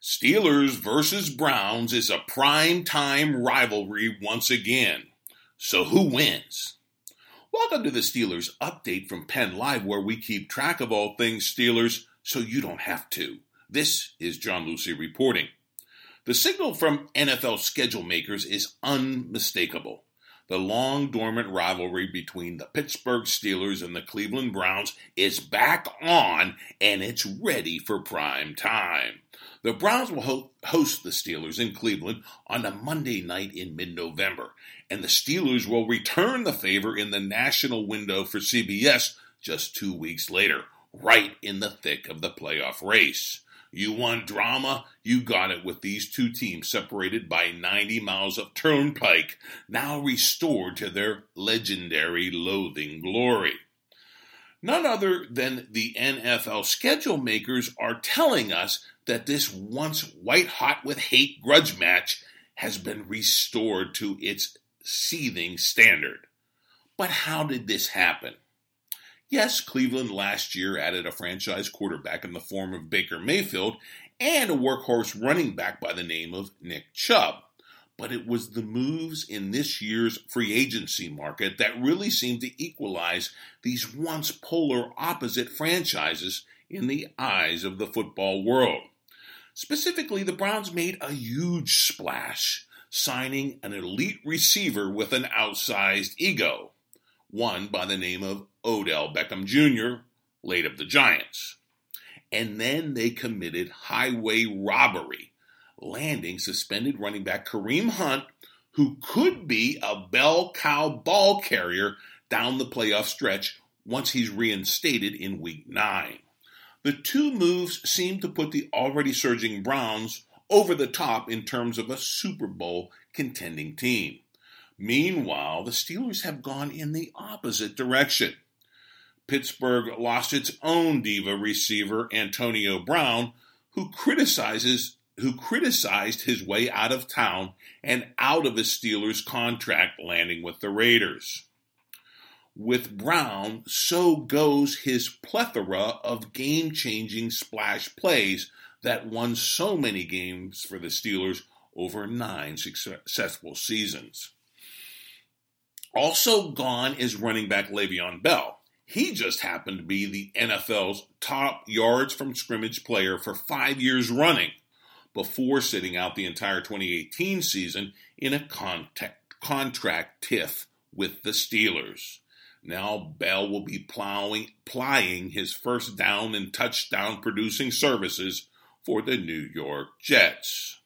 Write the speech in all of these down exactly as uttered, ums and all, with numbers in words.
Steelers versus Browns is a prime-time rivalry once again. So who wins? Welcome to the Steelers Update from PennLive, where we keep track of all things Steelers so you don't have to. This is John Lucy reporting. The signal from N F L schedule makers is unmistakable. The long-dormant rivalry between the Pittsburgh Steelers and the Cleveland Browns is back on, and it's ready for prime time. The Browns will ho- host the Steelers in Cleveland on a Monday night in mid-November, and the Steelers will return the favor in the national window for C B S just two weeks later, right in the thick of the playoff race. You want drama? You got it with these two teams separated by ninety miles of turnpike, now restored to their legendary loathing glory. None other than the N F L schedule makers are telling us that this once white-hot with hate grudge match has been restored to its seething standard. But how did this happen? Yes, Cleveland last year added a franchise quarterback in the form of Baker Mayfield and a workhorse running back by the name of Nick Chubb. But it was the moves in this year's free agency market that really seemed to equalize these once polar opposite franchises in the eyes of the football world. Specifically, the Browns made a huge splash, signing an elite receiver with an outsized ego, one by the name of Odell Beckham Junior, late of the Giants. And then they committed highway robbery, landing suspended running back Kareem Hunt, who could be a bell cow ball carrier down the playoff stretch once he's reinstated in Week nine. The two moves seem to put the already surging Browns over the top in terms of a Super Bowl contending team. Meanwhile, the Steelers have gone in the opposite direction. Pittsburgh lost its own diva receiver, Antonio Brown, who criticizes who criticized his way out of town and out of his Steelers contract, landing with the Raiders. With Brown, so goes his plethora of game-changing splash plays that won so many games for the Steelers over nine successful seasons. Also gone is running back Le'Veon Bell. He just happened to be the N F L's top yards from scrimmage player for five years running before sitting out the entire twenty eighteen season in a contact, contract tiff with the Steelers. Now Bell will be plowing, plying his first down and touchdown producing services for the New York Jets.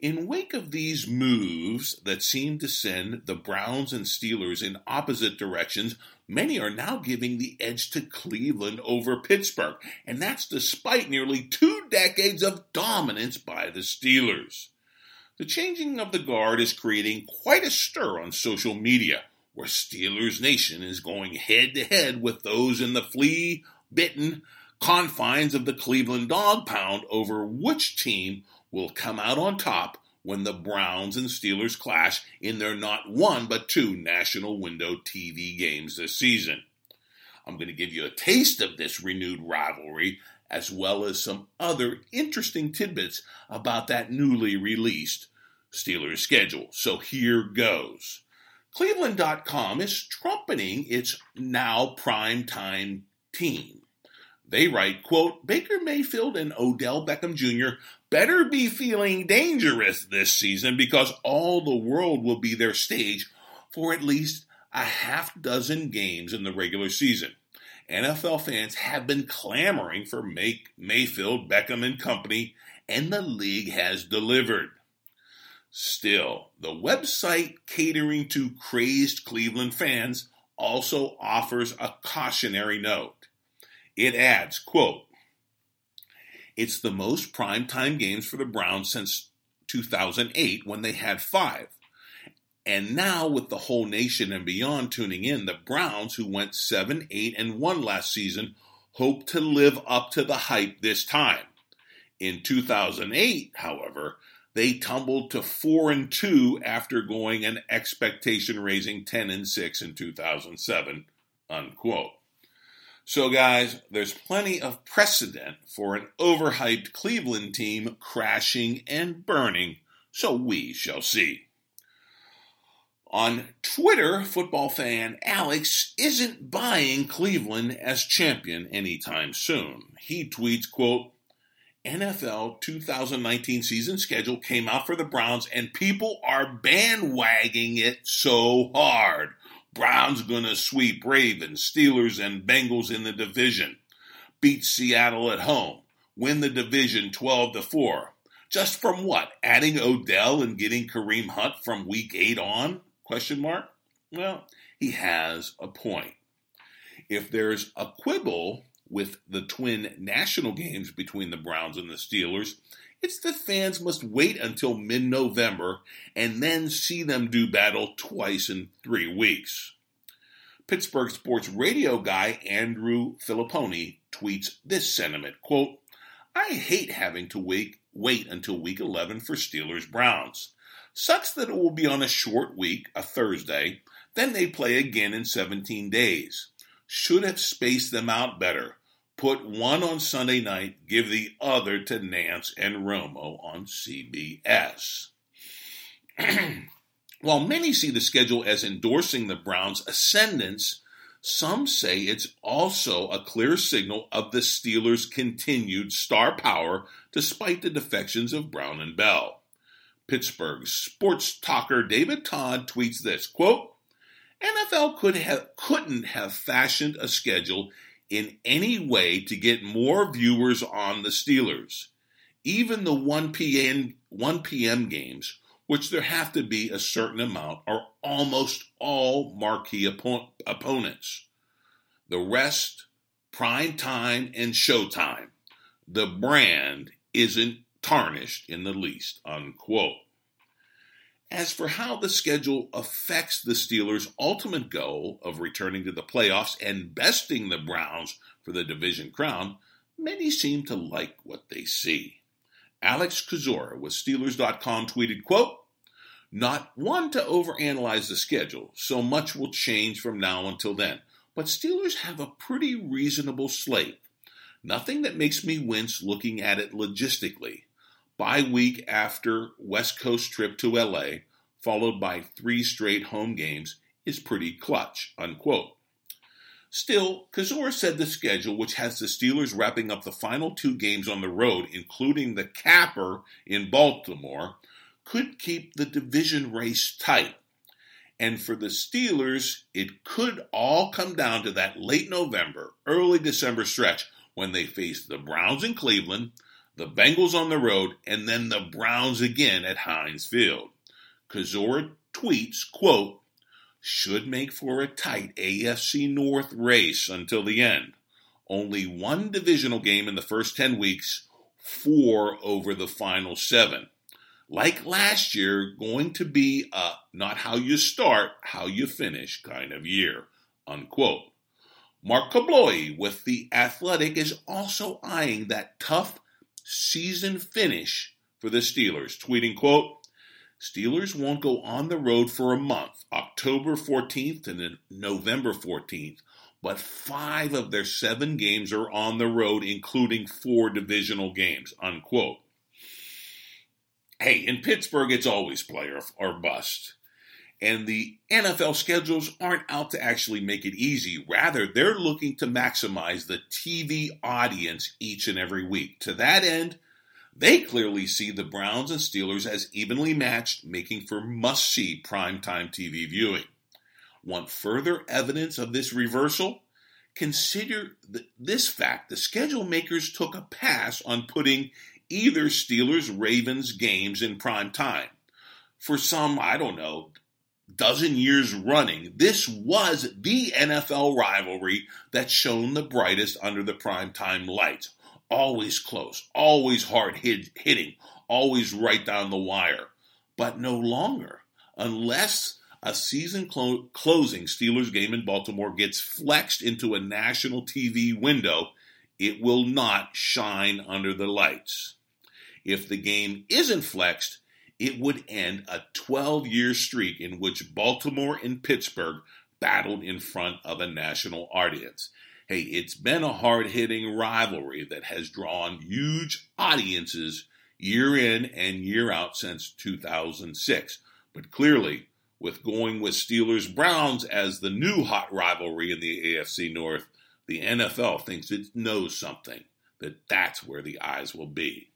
In wake of these moves that seem to send the Browns and Steelers in opposite directions, many are now giving the edge to Cleveland over Pittsburgh, and that's despite nearly two decades of dominance by the Steelers. The changing of the guard is creating quite a stir on social media, where Steelers Nation is going head-to-head with those in the flea-bitten confines of the Cleveland dog pound over which team will come out on top when the Browns and Steelers clash in their not one but two national window T V games this season. I'm going to give you a taste of this renewed rivalry as well as some other interesting tidbits about that newly released Steelers schedule. So here goes. Cleveland dot com is trumpeting its now primetime team. They write, quote, Baker Mayfield and Odell Beckham Junior better be feeling dangerous this season because all the world will be their stage for at least a half dozen games in the regular season. N F L fans have been clamoring for May- Mayfield, Beckham, and company, and the league has delivered. Still, the website catering to crazed Cleveland fans also offers a cautionary note. It adds, quote, it's the most primetime games for the Browns since two thousand eight when they had five. And now with the whole nation and beyond tuning in, the Browns, who went seven, eight, and one last season, hope to live up to the hype this time. In two thousand eight, however, they tumbled to four and two after going an expectation-raising ten and six in two thousand seven, unquote. So, guys, there's plenty of precedent for an overhyped Cleveland team crashing and burning, so we shall see. On Twitter, football fan Alex isn't buying Cleveland as champion anytime soon. He tweets, quote, N F L two thousand nineteen season schedule came out for the Browns, and people are bandwagoning it so hard. Browns gonna sweep Ravens, Steelers, and Bengals in the division. Beat Seattle at home. Win the division twelve to four. Just from what? Adding Odell and getting Kareem Hunt from week eight on? Question mark? Well, he has a point. If there's a quibble with the twin national games between the Browns and the Steelers, it's that fans must wait until mid-November and then see them do battle twice in three weeks. Pittsburgh sports radio guy Andrew Filipponi tweets this sentiment, quote, I hate having to wait, wait until week eleven for Steelers-Browns. Sucks that it will be on a short week, a Thursday, then they play again in seventeen days. Should have spaced them out better. Put one on Sunday night, give the other to Nance and Romo on C B S. While many see the schedule as endorsing the Browns' ascendance, some say it's also a clear signal of the Steelers' continued star power despite the defections of Brown and Bell. Pittsburgh sports talker David Todd tweets this, quote, N F L could have, couldn't have fashioned a schedule in any way to get more viewers on the Steelers. Even the one p.m. games, which there have to be a certain amount, are almost all marquee oppo- opponents. The rest, prime time and showtime. The brand isn't tarnished in the least, unquote. As for how the schedule affects the Steelers' ultimate goal of returning to the playoffs and besting the Browns for the division crown, many seem to like what they see. Alex Kozora with Steelers dot com tweeted, quote, Not one to overanalyze the schedule, so much will change from now until then, but Steelers have a pretty reasonable slate. Nothing that makes me wince looking at it logistically. Bye week after West Coast trip to L A, followed by three straight home games, is pretty clutch, unquote. Still, Kozora said the schedule, which has the Steelers wrapping up the final two games on the road, including the capper in Baltimore, could keep the division race tight. And for the Steelers, it could all come down to that late November, early December stretch when they face the Browns in Cleveland, the Bengals on the road, and then the Browns again at Heinz Field. Kozora tweets, quote, Should make for a tight A F C North race until the end. Only one divisional game in the first ten weeks, four over the final seven. Like last year, going to be a not how you start, how you finish kind of year, unquote. Mark Cabloy with The Athletic is also eyeing that tough season finish for the Steelers, tweeting, quote, Steelers won't go on the road for a month, October fourteenth and November fourteenth, but five of their seven games are on the road, including four divisional games, unquote. Hey, in Pittsburgh, it's always play or, or bust. And the N F L schedules aren't out to actually make it easy. Rather, they're looking to maximize the T V audience each and every week. To that end, they clearly see the Browns and Steelers as evenly matched, making for must-see primetime T V viewing. Want further evidence of this reversal? Consider th- this fact. The schedule makers took a pass on putting either Steelers-Ravens games in primetime. For some, I don't know, dozen years running, this was the N F L rivalry that shone the brightest under the primetime lights. Always close, always hard hit, hitting, always right down the wire. But no longer, unless a season clo- closing Steelers game in Baltimore gets flexed into a national T V window, it will not shine under the lights. If the game isn't flexed, it would end a twelve-year streak in which Baltimore and Pittsburgh battled in front of a national audience. hey, it's been a hard-hitting rivalry that has drawn huge audiences year in and year out since two thousand six. But clearly, with going with Steelers-Browns as the new hot rivalry in the A F C North, the N F L thinks it knows something, that that's where the eyes will be.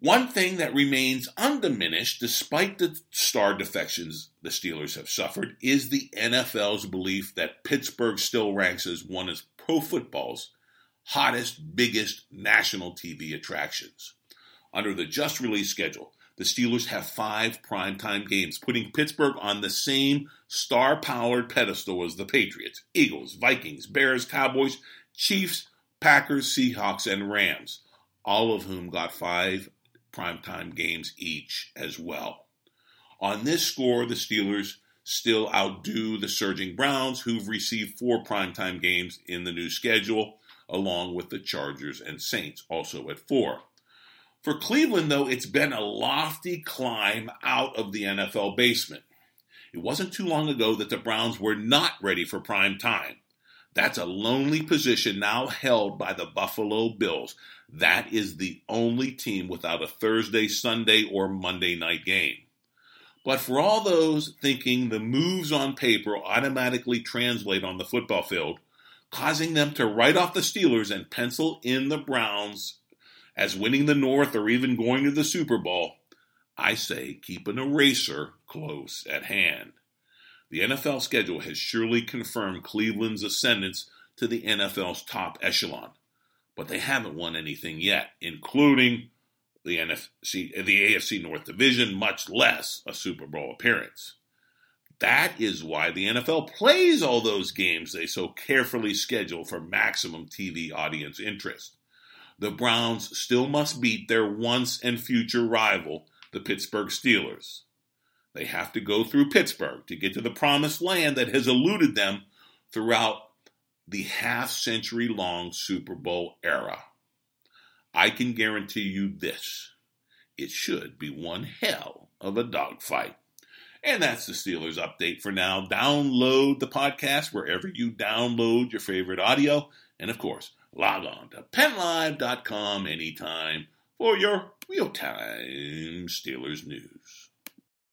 One thing that remains undiminished, despite the star defections the Steelers have suffered, is the N F L's belief that Pittsburgh still ranks as one of pro football's hottest, biggest national T V attractions. Under the just-released schedule, the Steelers have five primetime games, putting Pittsburgh on the same star-powered pedestal as the Patriots, Eagles, Vikings, Bears, Cowboys, Chiefs, Packers, Seahawks, and Rams, all of whom got five primetime games each as well. On this score, the Steelers still outdo the surging Browns, who've received four primetime games in the new schedule, along with the Chargers and Saints, also at four. For Cleveland, though, it's been a lofty climb out of the N F L basement. It wasn't too long ago that the Browns were not ready for prime time. That's a lonely position now held by the Buffalo Bills. That is the only team without a Thursday, Sunday, or Monday night game. But for all those thinking the moves on paper automatically translate on the football field, causing them to write off the Steelers and pencil in the Browns as winning the North or even going to the Super Bowl, I say keep an eraser close at hand. The N F L schedule has surely confirmed Cleveland's ascendance to the N F L's top echelon, but they haven't won anything yet, including the N F C, the A F C North Division, much less a Super Bowl appearance. That is why the N F L plays all those games they so carefully schedule for maximum T V audience interest. The Browns still must beat their once and future rival, the Pittsburgh Steelers. They have to go through Pittsburgh to get to the promised land that has eluded them throughout the half-century-long Super Bowl era. I can guarantee you this. It should be one hell of a dogfight. And that's the Steelers update for now. Download the podcast wherever you download your favorite audio. And, of course, log on to PennLive dot com anytime for your real-time Steelers news.